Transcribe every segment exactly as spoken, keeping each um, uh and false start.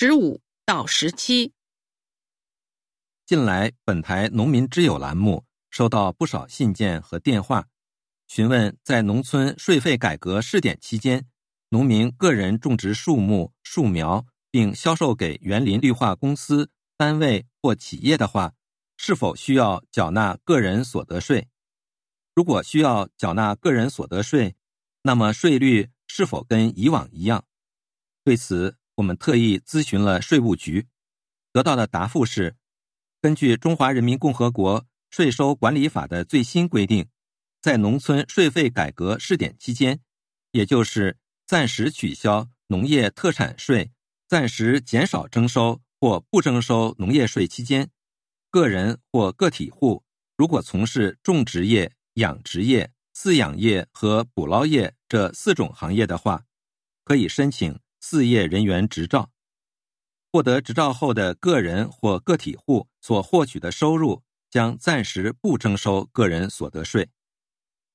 十五到十七。近来本台农民之友栏目收到不少信件和电话，询问在农村税费改革试点期间，农民个人种植树木、树苗并销售给园林绿化公司、单位或企业的话，是否需要缴纳个人所得税？如果需要缴纳个人所得税，那么税率是否跟以往一样？对此，我们特意咨询了税务局，得到的答复是，根据《中华人民共和国税收管理法》的最新规定，在农村税费改革试点期间，也就是暂时取消农业特产税、暂时减少征收或不征收农业税期间，个人或个体户如果从事种植业、养殖业、饲养业和捕捞业这四种行业的话，可以申请饲业人员执照。获得执照后的个人或个体户所获取的收入将暂时不征收个人所得税。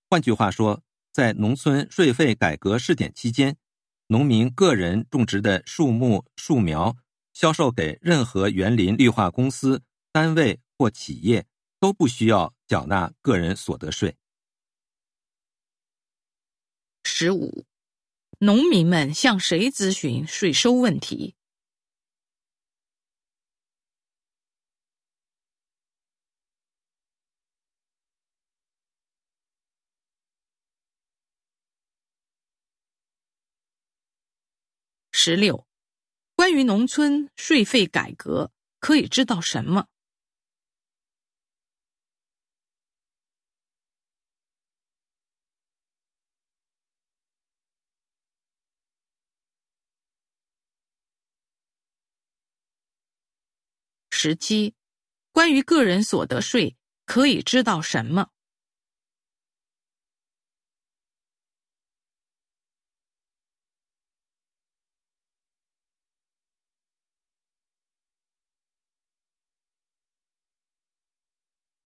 换句话说，在农村税费改革试点期间，农民个人种植的树木、树苗销售给任何园林绿化公司、单位或企业都不需要缴纳个人所得税。十五，农民们向谁咨询税收问题？十六，关于农村税费改革可以知道什么？十七，关于个人所得税可以知道什么？